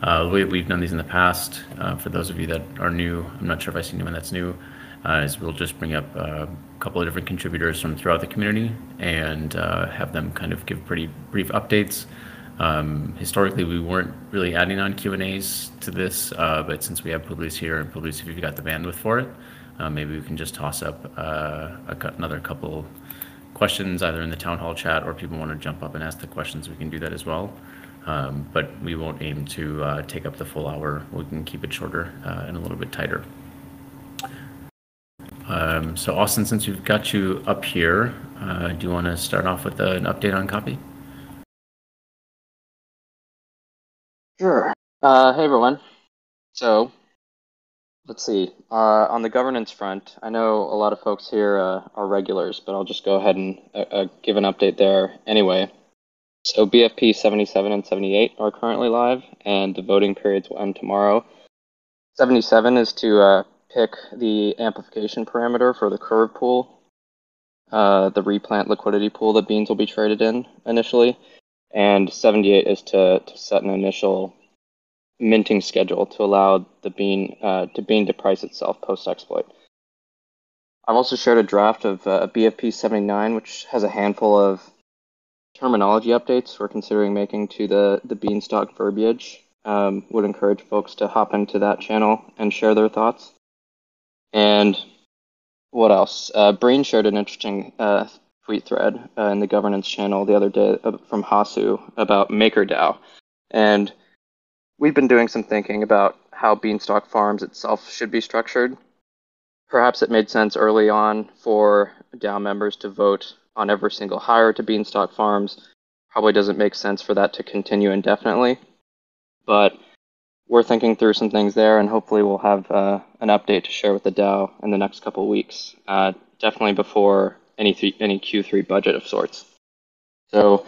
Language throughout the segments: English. The way we've done these in the past, for those of you that are new, I'm not sure if I see anyone that's new, is we'll just bring up a couple of different contributors from throughout the community and have them kind of give pretty brief updates. Historically, we weren't really adding on Q&As to this, but since we have Publius here, and Publius, if you've got the bandwidth for it, maybe we can just toss up another couple questions either in the town hall chat, or if people want to jump up and ask the questions, we can do that as well. But we won't aim to take up the full hour. We can keep it shorter and a little bit tighter. So Austin, since we've got you up here, do you want to start off with an update on copy? Sure. Hey, everyone. So let's see. On the governance front, I know a lot of folks here are regulars, but I'll just go ahead and give an update there anyway. So BFP 77 and 78 are currently live, and the voting periods will end tomorrow. 77 is to pick the amplification parameter for the curve pool, the replant liquidity pool that beans will be traded in initially. And 78 is to set an initial minting schedule to allow the bean to price itself post-exploit. I've also shared a draft of BFP 79, which has a handful of terminology updates we're considering making to the Beanstalk verbiage. Would encourage folks to hop into that channel and share their thoughts. And what else? Breen shared an interesting tweet thread in the governance channel the other day from Hasu about MakerDAO. And we've been doing some thinking about how Beanstalk Farms itself should be structured. Perhaps it made sense early on for DAO members to vote on every single hire to Beanstalk Farms. Probably doesn't make sense for that to continue indefinitely. But we're thinking through some things there, and hopefully we'll have an update to share with the DAO in the next couple of weeks. Definitely before any Q3 budget of sorts. So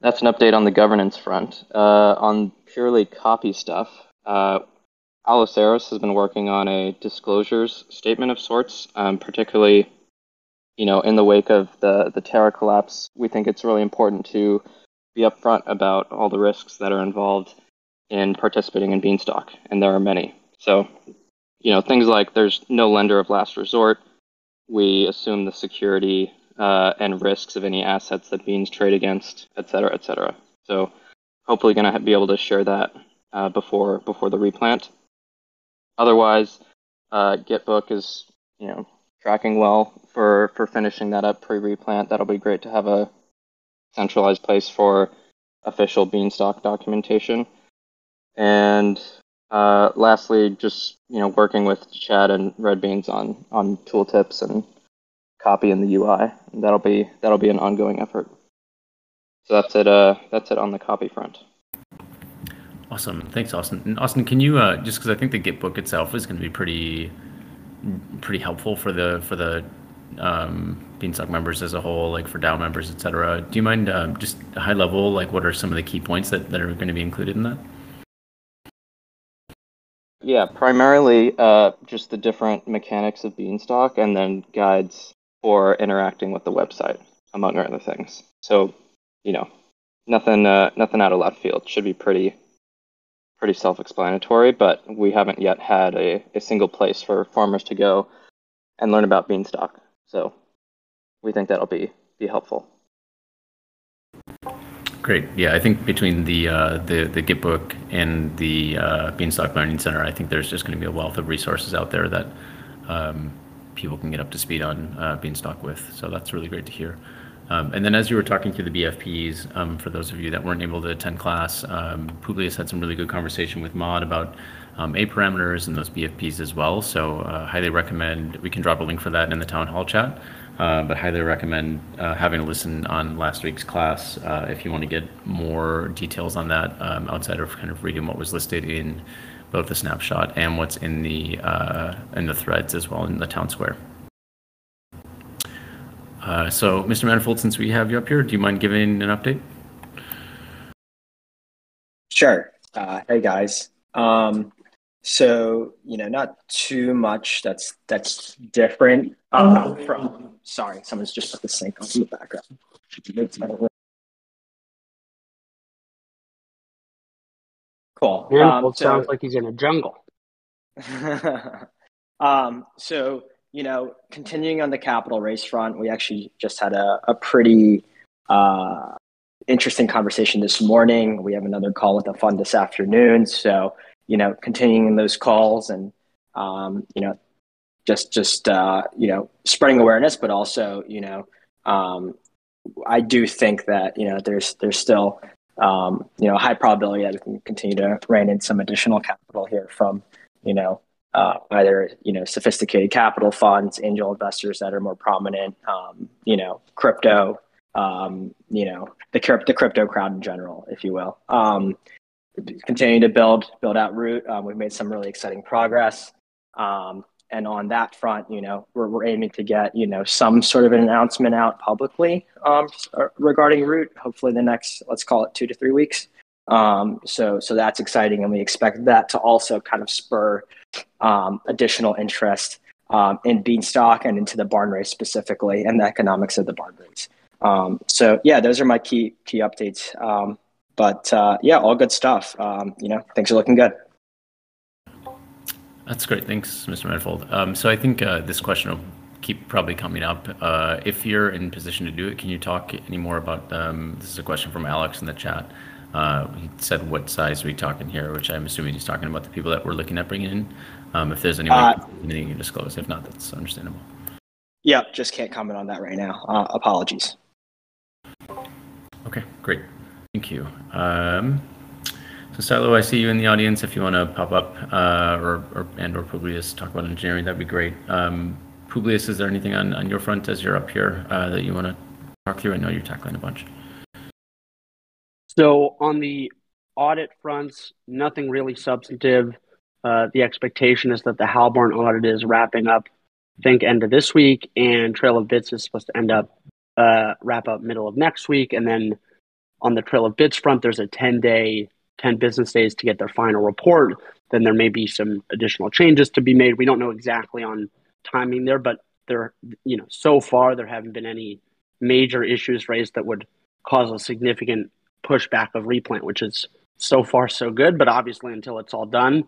that's an update on the governance front. On purely copy stuff, Aliceros has been working on a disclosures statement of sorts, particularly, in the wake of the Terra collapse. We think it's really important to be upfront about all the risks that are involved in participating in Beanstalk, and there are many. So, things like there's no lender of last resort. We assume the security and risks of any assets that beans trade against, et cetera, et cetera. So hopefully going to be able to share that before the replant. Otherwise, Gitbook is, tracking well for finishing that up pre-replant. That'll be great to have a centralized place for official Beanstalk documentation. And lastly, just, working with Chad and Red Beans on tooltips and copy in the UI. That'll be an ongoing effort. So that's it on the copy front. Awesome. Thanks, Austin. And Austin, can you just because I think the Gitbook itself is going to be pretty helpful for the Beanstalk members as a whole, like for DAO members, et cetera. Do you mind just high level, like what are some of the key points that are going to be included in that? Yeah, primarily just the different mechanics of Beanstalk, and then guides for interacting with the website, among other things. So, nothing out of left field. Should be pretty self-explanatory, but we haven't yet had a single place for farmers to go and learn about Beanstalk. So we think that'll be helpful. Great. Yeah, I think between the Gitbook and the Beanstalk Learning Center, I think there's just going to be a wealth of resources out there that people can get up to speed on Beanstalk with. So that's really great to hear. And then as you were talking through the BFPs, for those of you that weren't able to attend class, Publius had some really good conversation with Maud about A parameters and those BFPs as well. So highly recommend, we can drop a link for that in the town hall chat, but highly recommend having a listen on last week's class if you want to get more details on that outside of kind of reading what was listed in both the snapshot and what's in the threads as well in the town square. So, Mr. Manifold, since we have you up here, do you mind giving an update? Sure. Hey, guys. So, not too much that's different from... Sorry, someone's just put the sink on in the background. Cool. Manifold sounds like he's in a jungle. So, you know, continuing on the capital race front, we actually just had a pretty interesting conversation this morning. We have another call with the fund this afternoon. So, you know, continuing in those calls and, you know, just you know, spreading awareness, but also, you know, I do think that, you know, there's still, you know, high probability that we can continue to rein in some additional capital here from, you know, either, you know, sophisticated capital funds, angel investors that are more prominent, you know, crypto, you know, the crypto crowd in general, if you will. Continuing to build out Root. We've made some really exciting progress. And on that front, you know, we're aiming to get, you know, some sort of an announcement out publicly regarding Root, hopefully the next, let's call it 2 to 3 weeks. So that's exciting. And we expect that to also kind of spur additional interest in Beanstalk and into the barn race specifically and the economics of the barn race. So yeah, those are my key updates. But yeah, all good stuff. You know, things are looking good. That's great. Thanks, Mr. Manifold. So I think this question will keep probably coming up. If you're in position to do it, can you talk any more about, this is a question from Alex in the chat. He said, what size are we talking here? Which I'm assuming he's talking about the people that we're looking at bringing in. If there's anything you can disclose. If not, that's understandable. Yeah, just can't comment on that right now. Apologies. Okay, great. Thank you. So Silo, I see you in the audience. If you want to pop up or Publius, talk about engineering, that'd be great. Publius, is there anything on your front as you're up here that you want to talk through? I know you're tackling a bunch. So on the audit fronts, nothing really substantive. The expectation is that the Halborn audit is wrapping up, I think, end of this week, and Trail of Bits is supposed to wrap up middle of next week. And then on the Trail of Bits front, there's a 10 business days to get their final report. Then there may be some additional changes to be made. We don't know exactly on timing there, but there, you know, so far there haven't been any major issues raised that would cause a significant pushback of Replant, which is so far so good. But obviously, until it's all done,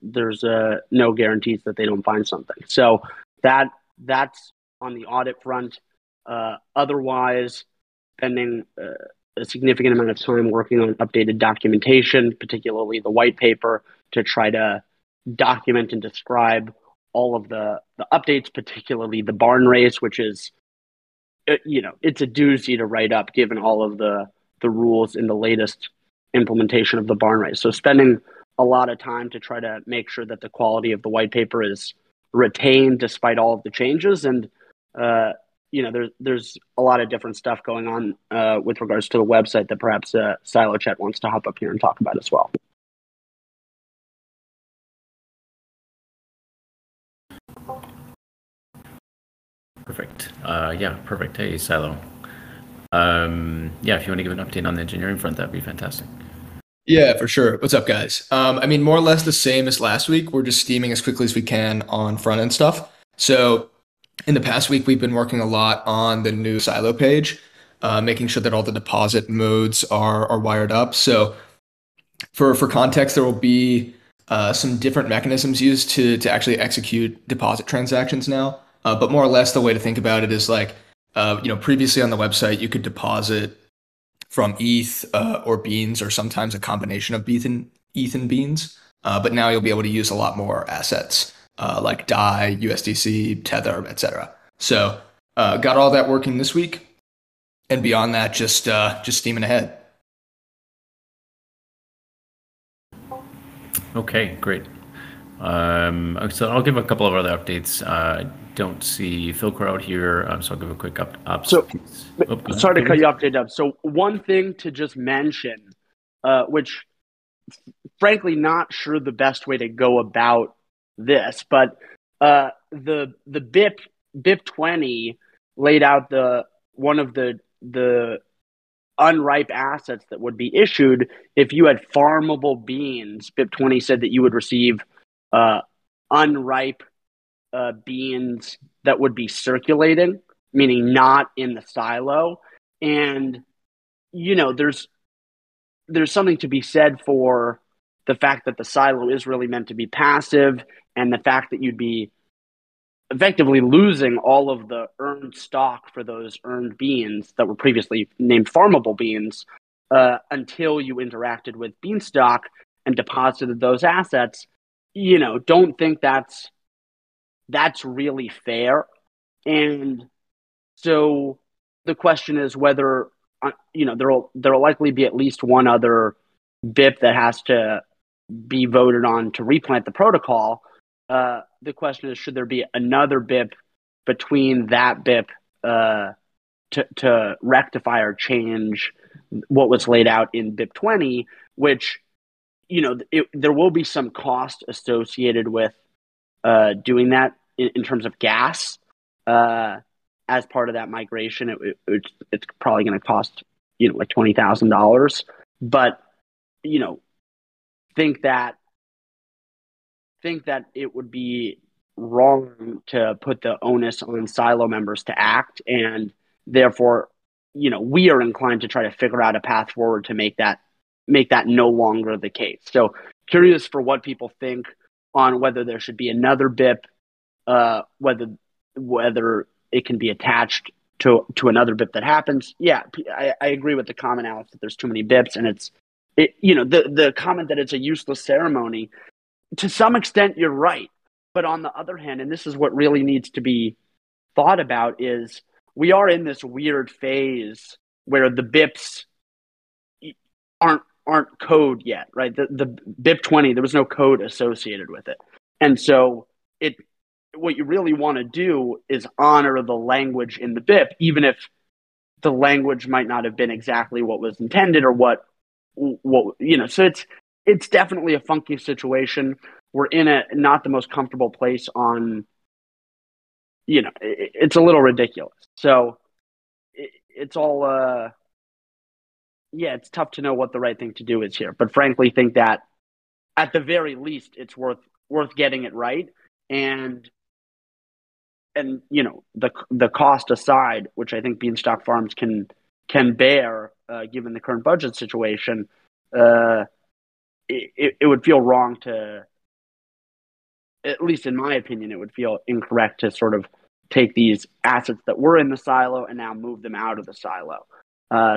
there's no guarantees that they don't find something. So that's on the audit front. Otherwise, pending. A significant amount of time working on updated documentation, particularly the white paper, to try to document and describe all of the updates, particularly the barn race, which is, you know, it's a doozy to write up given all of the rules in the latest implementation of the barn race. So spending a lot of time to try to make sure that the quality of the white paper is retained despite all of the changes. And, you know, there's a lot of different stuff going on with regards to the website that perhaps SiloChat wants to hop up here and talk about as well. Perfect. Yeah, perfect. Hey, Silo. Yeah, if you want to give an update on the engineering front, that'd be fantastic. Yeah, for sure. What's up, guys? I mean, more or less the same as last week. We're just steaming as quickly as we can on front-end stuff. So in the past week, we've been working a lot on the new Silo page, making sure that all the deposit modes are wired up. So for context, there will be some different mechanisms used to actually execute deposit transactions now. But more or less, the way to think about it is like, you know, previously on the website, you could deposit from ETH or Beans, or sometimes a combination of ETH and Beans. But now you'll be able to use a lot more assets. Like DAI, USDC, Tether, etc. So got all that working this week, and beyond that, just steaming ahead. Okay, great. So I'll give a couple of other updates. I don't see Phil Crow out here, so I'll give a quick up. So, sorry to cut you off, JW. So one thing to just mention, which, frankly, not sure the best way to go about this, but the BIP 20 laid out one of the unripe assets that would be issued if you had farmable beans. BIP 20 said that you would receive unripe beans that would be circulating, meaning not in the silo. And you know, there's something to be said for the fact that the silo is really meant to be passive, and the fact that you'd be effectively losing all of the earned stock for those earned beans that were previously named farmable beans until you interacted with Beanstalk and deposited those assets. You know, don't think that's really fair. And so the question is whether, you know, there'll likely be at least one other BIP that has to be voted on to replant the protocol. The question is, should there be another BIP between that BIP to rectify or change what was laid out in BIP 20, which, you know, there will be some cost associated with doing that in terms of gas as part of that migration. It's probably going to cost, you know, like $20,000. But, you know, think that it would be wrong to put the onus on silo members to act, and therefore, you know, we are inclined to try to figure out a path forward to make that no longer the case. So curious for what people think on whether there should be another BIP, whether it can be attached to another BIP that happens. Yeah, I agree with the comment, Alex, that there's too many BIPs, and it's you know, the comment that it's a useless ceremony. To some extent, you're right. But on the other hand, and this is what really needs to be thought about, is we are in this weird phase where the BIPs aren't code yet, right? The BIP 20, there was no code associated with it. And so what you really want to do is honor the language in the BIP, even if the language might not have been exactly what was intended or what you know. So it's definitely a funky situation. We're in a not the most comfortable place on, you know, it's a little ridiculous. So it's all, yeah, it's tough to know what the right thing to do is here. But frankly, think that at the very least, it's worth getting it right. And you know, the cost aside, which I think Beanstalk Farms can bear, given the current budget situation, it would feel wrong to, at least in my opinion, it would feel incorrect to sort of take these assets that were in the silo and now move them out of the silo.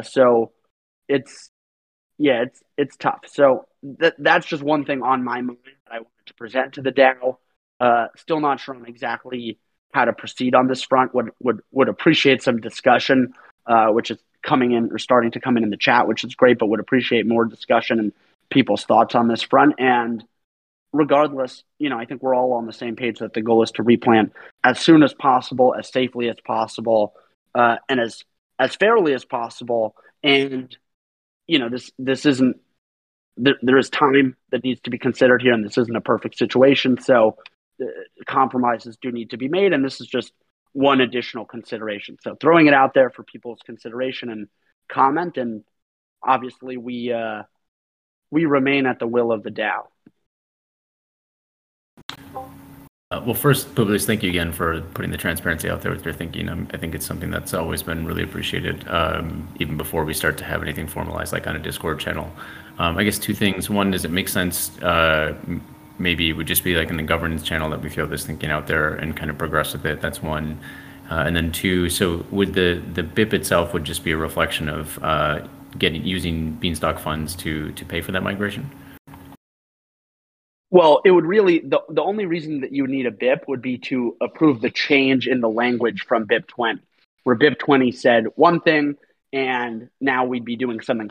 So it's tough. So that's just one thing on my mind that I wanted to present to the DAO. Still not sure on exactly how to proceed on this front. Would appreciate some discussion, which is coming in or starting to come in the chat, which is great, but would appreciate more discussion and people's thoughts on this front. And regardless, you know, I think we're all on the same page that the goal is to replant as soon as possible, as safely as possible, and as fairly as possible. And, you know, this isn't, there is time that needs to be considered here, and this isn't a perfect situation. So compromises do need to be made, and this is just one additional consideration. So throwing it out there for people's consideration and comment. And obviously we remain at the will of the DAO. Well, first, Publius, thank you again for putting the transparency out there with your thinking. I think it's something that's always been really appreciated, even before we start to have anything formalized, like on a Discord channel. I guess two things. One, does it make sense, maybe it would just be like in the governance channel that we throw this thinking out there and kind of progress with it? That's one. And then two, so would the BIP itself would just be a reflection of using Beanstalk funds to pay for that migration? Well, it would really, the only reason that you would need a BIP would be to approve the change in the language from BIP 20, where BIP 20 said one thing, and now we'd be doing something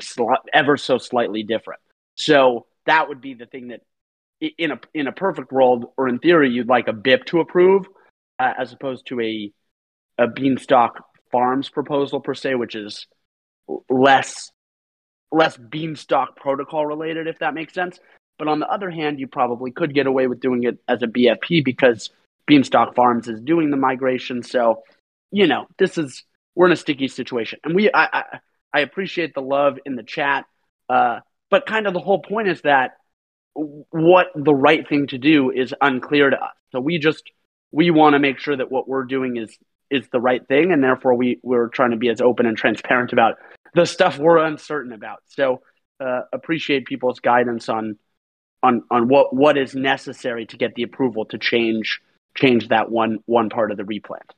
ever so slightly different. So that would be the thing that, in a perfect world, or in theory, you'd like a BIP to approve, as opposed to a Beanstalk Farms proposal per se, which is less Beanstalk protocol related, if that makes sense. But on the other hand, you probably could get away with doing it as a BFP because Beanstalk Farms is doing the migration. So, you know, we're in a sticky situation, and I appreciate the love in the chat, but kind of the whole point is that what the right thing to do is unclear to us. So we want to make sure that what we're doing is the right thing, and therefore we're trying to be as open and transparent about the stuff we're uncertain about. So appreciate people's guidance on on what is necessary to get the approval to change that one part of the replant.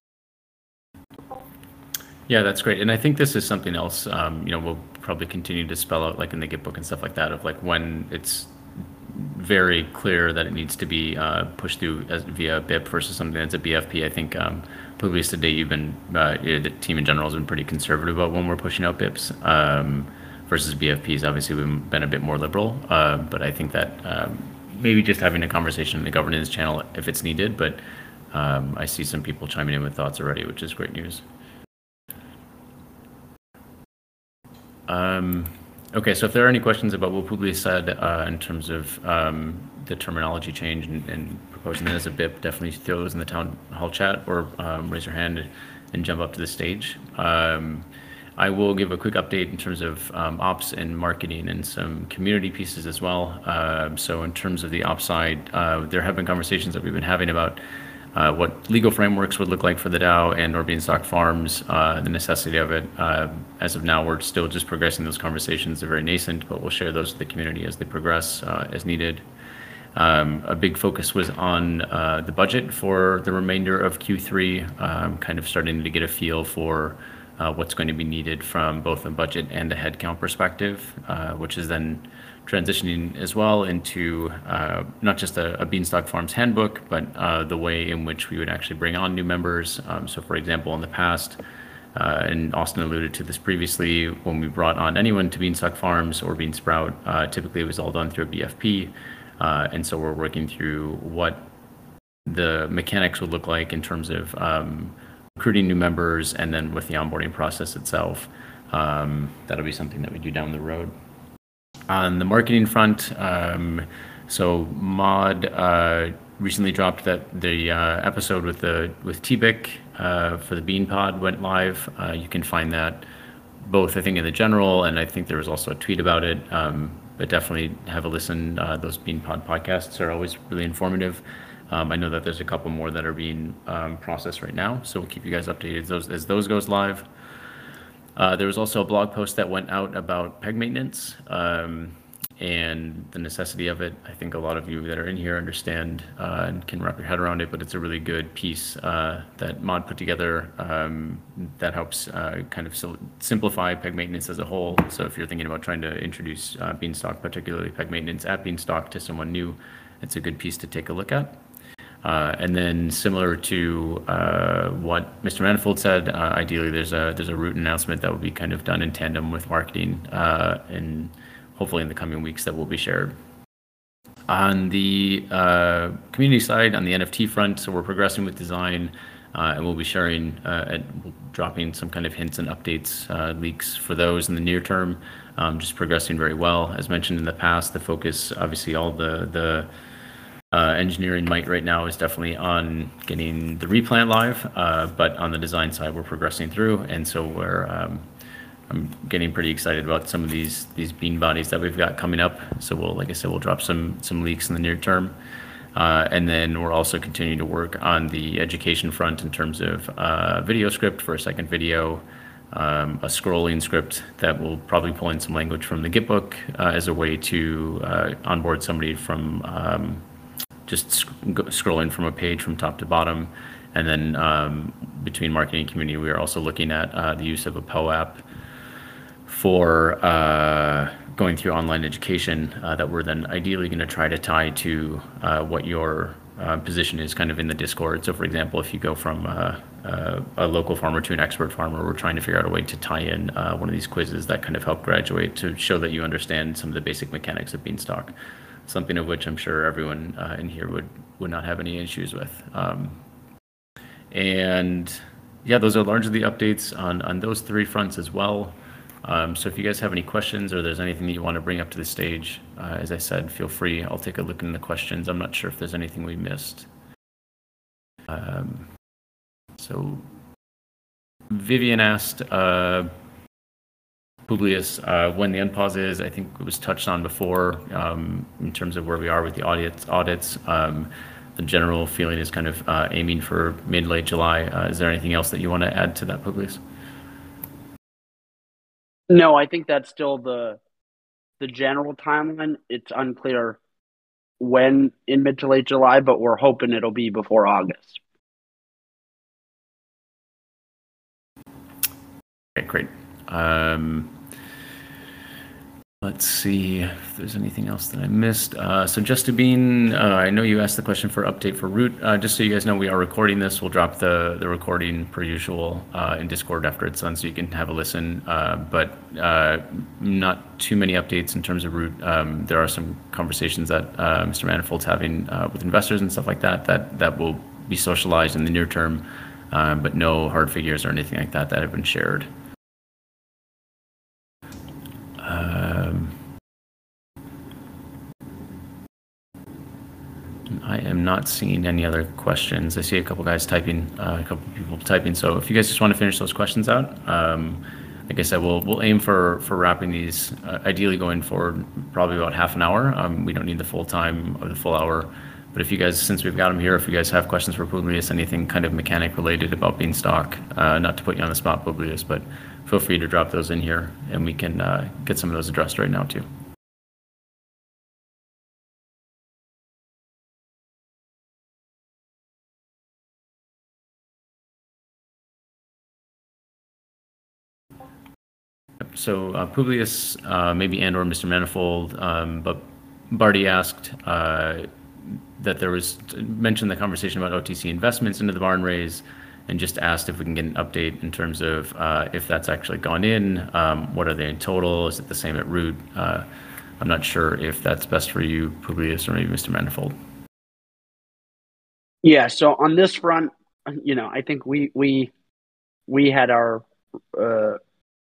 Yeah, that's great. And I think this is something else, we'll probably continue to spell out like in the Gitbook and stuff like that, of like when it's very clear that it needs to be pushed through via BIP versus something that's a BFP. I think Publius today, you've been, the team in general has been pretty conservative about when we're pushing out BIPs versus BFPs. Obviously, we've been a bit more liberal, but I think that maybe just having a conversation in the governance channel if it's needed, but I see some people chiming in with thoughts already, which is great news. Okay, so if there are any questions about what Publius said in terms of the terminology change and proposing that as a BIP, definitely throw those in the town hall chat or raise your hand and jump up to the stage. I will give a quick update in terms of ops and marketing and some community pieces as well. So in terms of the ops side, there have been conversations that we've been having about what legal frameworks would look like for the DAO and/or Beanstalk Farms, the necessity of it. As of now, we're still just progressing those conversations. They're very nascent, but we'll share those with the community as they progress as needed. A big focus was on the budget for the remainder of Q3, kind of starting to get a feel for what's going to be needed from both a budget and a headcount perspective, which is then transitioning as well into not just a Beanstalk Farms handbook, but the way in which we would actually bring on new members. So for example, in the past, and Austin alluded to this previously, when we brought on anyone to Beanstalk Farms or Bean Sprout, typically it was all done through a BFP. And so we're working through what the mechanics would look like in terms of recruiting new members and then with the onboarding process itself. That'll be something that we do down the road. On the marketing front, so Maud recently dropped that the episode with TBIC for the BeanPod went live. You can find that both, I think, in the general, and I think there was also a tweet about it, but definitely have a listen. Those BeanPod podcasts are always really informative. I know that there's a couple more that are being processed right now, so we'll keep you guys updated as those goes live. There was also a blog post that went out about peg maintenance and the necessity of it. I think a lot of you that are in here understand and can wrap your head around it, but it's a really good piece that Maud put together that helps kind of simplify peg maintenance as a whole. So if you're thinking about trying to introduce Beanstalk, particularly peg maintenance at Beanstalk, to someone new, it's a good piece to take a look at. And then, similar to what Mr. Manifold said, ideally there's a Root announcement that will be kind of done in tandem with marketing, and hopefully in the coming weeks that will be shared. On the community side, on the NFT front, so we're progressing with design, and we'll be sharing and dropping some kind of hints and updates, leaks for those in the near term. Just progressing very well, as mentioned in the past. The focus, obviously, all the engineering might right now is definitely on getting the replant live, but on the design side we're progressing through, and so we're I'm getting pretty excited about some of these bean bodies that we've got coming up. So we'll, like I said, we'll drop some leaks in the near term, and then we're also continuing to work on the education front in terms of video script for a second video, a scrolling script that will probably pull in some language from the Gitbook as a way to onboard somebody from just scrolling from a page from top to bottom. And then between marketing and community, we are also looking at the use of a POAP for going through online education that we're then ideally going to try to tie to what your position is kind of in the Discord. So for example, if you go from a local farmer to an expert farmer, we're trying to figure out a way to tie in one of these quizzes that kind of help graduate to show that you understand some of the basic mechanics of Beanstalk. Something of which I'm sure everyone in here would not have any issues with. And yeah, those are largely the updates on those three fronts as well. So if you guys have any questions or there's anything that you want to bring up to the stage, as I said, feel free. I'll take a look in the questions. I'm not sure if there's anything we missed. So Vivian asked, Publius, when the unpause is, I think it was touched on before in terms of where we are with the audits. The general feeling is kind of aiming for mid-late July. Is there anything else that you want to add to that, Publius? No, I think that's still the general timeline. It's unclear when in mid to late July, but we're hoping it'll be before August. Okay, great. Let's see if there's anything else that I missed. So Justin Bean, I know you asked the question for update for Root. Just so you guys know, we are recording this. We'll drop the recording per usual in Discord after it's done so you can have a listen. But not too many updates in terms of Root. There are some conversations that Mr. Manifold's having with investors and stuff like that will be socialized in the near term, but no hard figures or anything like that have been shared. I am not seeing any other questions. I see a couple guys typing, a couple people typing. So if you guys just want to finish those questions out, like I said, we'll aim for wrapping these, ideally going forward, probably about half an hour. We don't need the full time or the full hour. But if you guys, since we've got them here, if you guys have questions for Publius, anything kind of mechanic related about Beanstalk, not to put you on the spot, Publius, but feel free to drop those in here and we can get some of those addressed right now too. So Publius, maybe and or Mr. Manifold, but Barty asked, that there was mentioned the conversation about OTC investments into the barn raise, and just asked if we can get an update in terms of if that's actually gone in, what are they in total, is it the same at Root? I'm not sure if that's best for you, Publius, or maybe Mr. Manifold. Yeah, so on this front, you know, I think we had our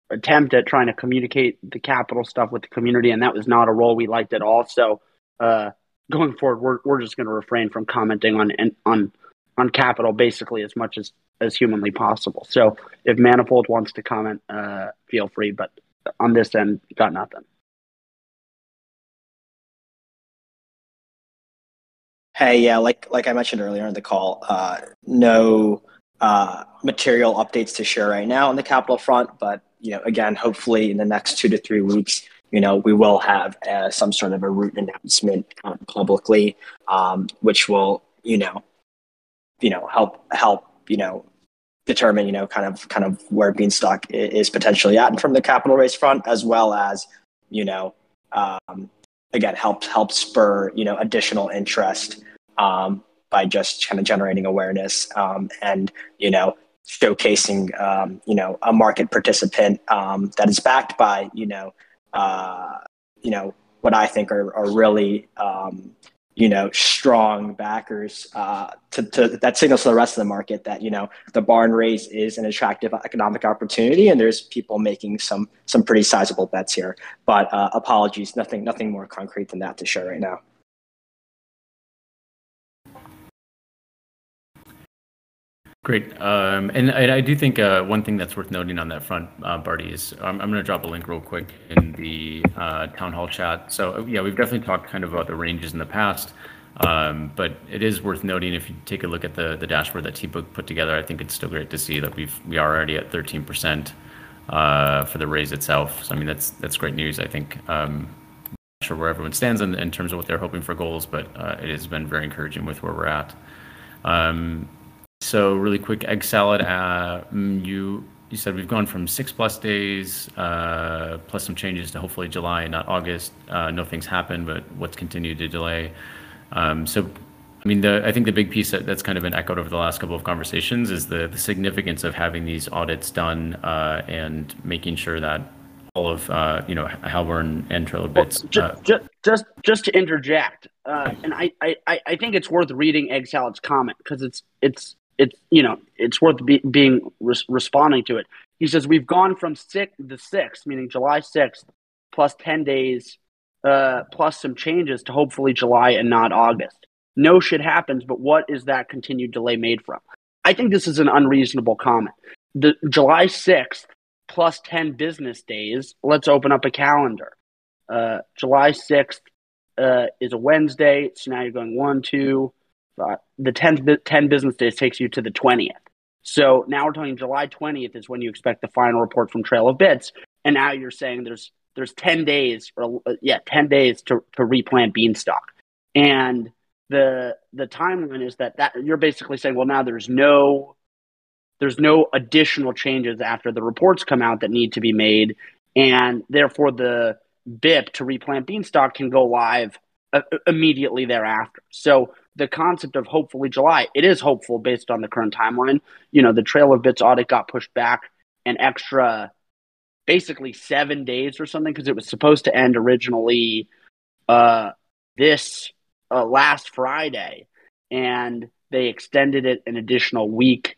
attempt at trying to communicate the capital stuff with the community, and that was not a role we liked at all. So going forward, we're just going to refrain from commenting on capital basically as much as humanly possible. So if Manifold wants to comment, feel free. But on this end, got nothing. Hey, yeah, like I mentioned earlier in the call, no material updates to share right now on the capital front. But you know, again, hopefully in the next 2 to 3 weeks. You know, we will have some sort of a Root announcement publicly, which will, you know, help, you know, determine, you know, kind of where Beanstalk is potentially at and from the capital raise front, as well as, you know, again, help spur, you know, additional interest by just kind of generating awareness and, you know, showcasing, you know, a market participant that is backed by, you know, what I think are really, you know, strong backers to that signals to the rest of the market that, you know, the barn raise is an attractive economic opportunity and there's people making some pretty sizable bets here. But apologies, nothing more concrete than that to share right now. Great, and I do think one thing that's worth noting on that front, Barty, is I'm going to drop a link real quick in the town hall chat. So yeah, we've definitely talked kind of about the ranges in the past, but it is worth noting if you take a look at the dashboard that TBIC put together. I think it's still great to see that we are already at 13% for the raise itself. So I mean that's great news. I think I'm not sure where everyone stands in terms of what they're hoping for goals, but it has been very encouraging with where we're at. So really quick, egg salad. You said we've gone from 6+ days plus some changes to hopefully July, not August. No things happened, but what's continued to delay. So, I mean, I think the big piece that's kind of been echoed over the last couple of conversations is the significance of having these audits done and making sure that all of you know, Halborn and Trail of Bits. Just to interject, and I think it's worth reading egg salad's comment because it's you know, it's worth responding to it. He says we've gone from the 6th, meaning July 6th, plus 10 days, plus some changes to hopefully July and not August. No shit happens, but what is that continued delay made from? I think this is an unreasonable comment. The July 6th plus 10 business days. Let's open up a calendar. July 6th is a Wednesday, so now you're going 1, 2. The 10 business days takes you to the 20th. So now we're talking July 20th is when you expect the final report from Trail of Bits. And now you're saying there's 10 days to replant Beanstalk. And the timeline is that you're basically saying, well, now there's no additional changes after the reports come out that need to be made, and therefore the BIP to replant Beanstalk can go live immediately thereafter. So the concept of hopefully July, it is hopeful based on the current timeline. You know, the Trail of Bits audit got pushed back an extra basically 7 days or something because it was supposed to end originally this last Friday, and they extended it an additional week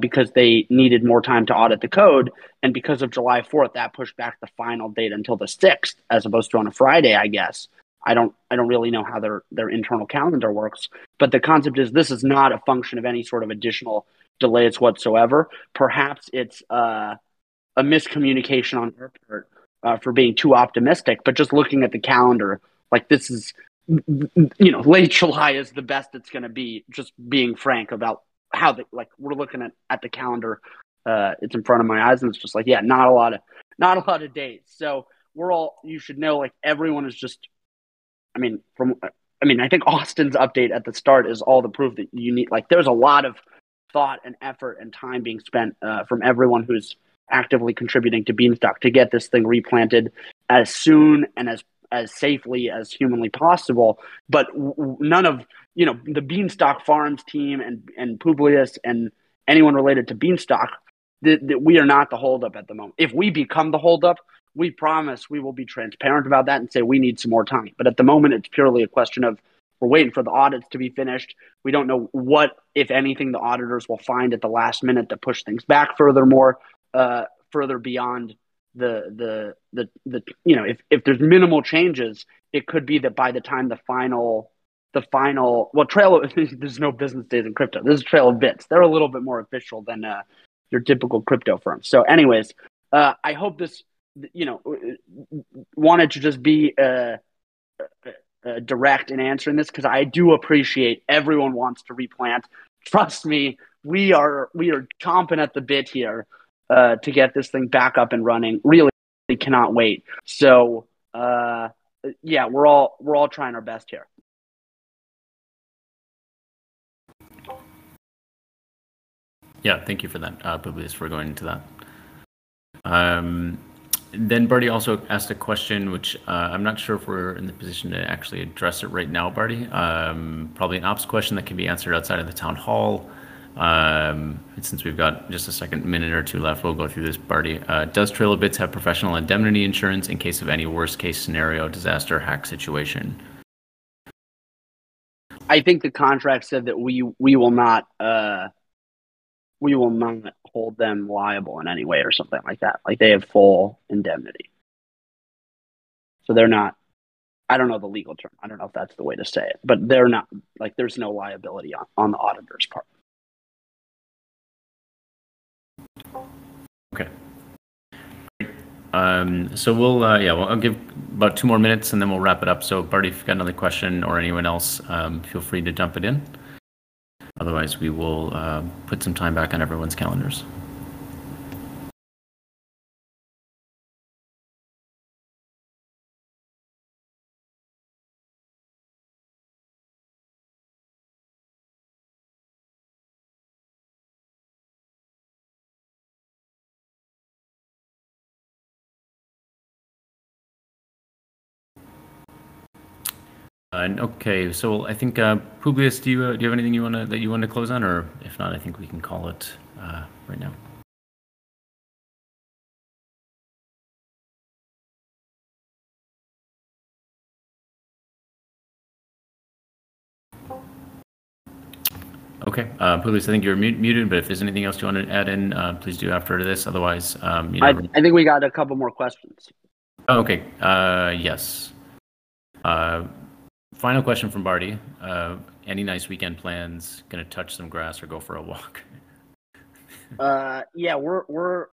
because they needed more time to audit the code. And because of July 4th, that pushed back the final date until the 6th as opposed to on a Friday, I guess. I don't really know how their internal calendar works, but the concept is this is not a function of any sort of additional delays whatsoever. Perhaps it's a miscommunication on our part for being too optimistic, but just looking at the calendar, like this is, you know, late July is the best it's going to be, just being frank about how we're looking at the calendar. It's in front of my eyes and it's just like, yeah, not a lot of dates. So you should know, like everyone is just, I think Austin's update at the start is all the proof that you need. Like, there's a lot of thought and effort and time being spent from everyone who's actively contributing to Beanstalk to get this thing replanted as soon and as safely as humanly possible. But none of, you know, the Beanstalk Farms team and Publius and anyone related to Beanstalk, we are not the holdup at the moment. If we become the holdup, we promise we will be transparent about that and say we need some more time. But at the moment, it's purely a question of we're waiting for the audits to be finished. We don't know what, if anything, the auditors will find at the last minute to push things back further beyond the you know, if there's minimal changes, it could be that by the time the final trail of, there's no business days in crypto. This is Trail of Bits. They're a little bit more official than your typical crypto firm. So, anyways, I hope this, you know, wanted to just be direct in answering this because I do appreciate everyone wants to replant. Trust me, we are chomping at the bit here to get this thing back up and running. Really, we cannot wait. So yeah, we're all trying our best here. Yeah, thank you for that, Publius, for going into that. Then Barty also asked a question, which I'm not sure if we're in the position to actually address it right now, Barty. Probably an ops question that can be answered outside of the town hall. Since we've got just a minute or two left, we'll go through this, Barty. Does Trail of Bits have professional indemnity insurance in case of any worst-case scenario, disaster, hack situation? I think the contract said that we will not hold them liable in any way or something like that. Like, they have full indemnity. So they're not, I don't know the legal term. I don't know if that's the way to say it, but they're not, like, there's no liability on the auditor's part. Okay. Great. So we'll, I'll give about 2 more minutes and then we'll wrap it up. So Barty, if you've got another question or anyone else, feel free to dump it in. Otherwise, we will put some time back on everyone's calendars. Okay, so I think Publius, do you have anything you want to close on, or if not, I think we can call it right now. Okay, Publius, I think you're muted, but if there's anything else you want to add in, please do after this. Otherwise, I think we got a couple more questions. Oh, okay. Yes. Final question from Barty. Any nice weekend plans? Going to touch some grass or go for a walk? Yeah, we're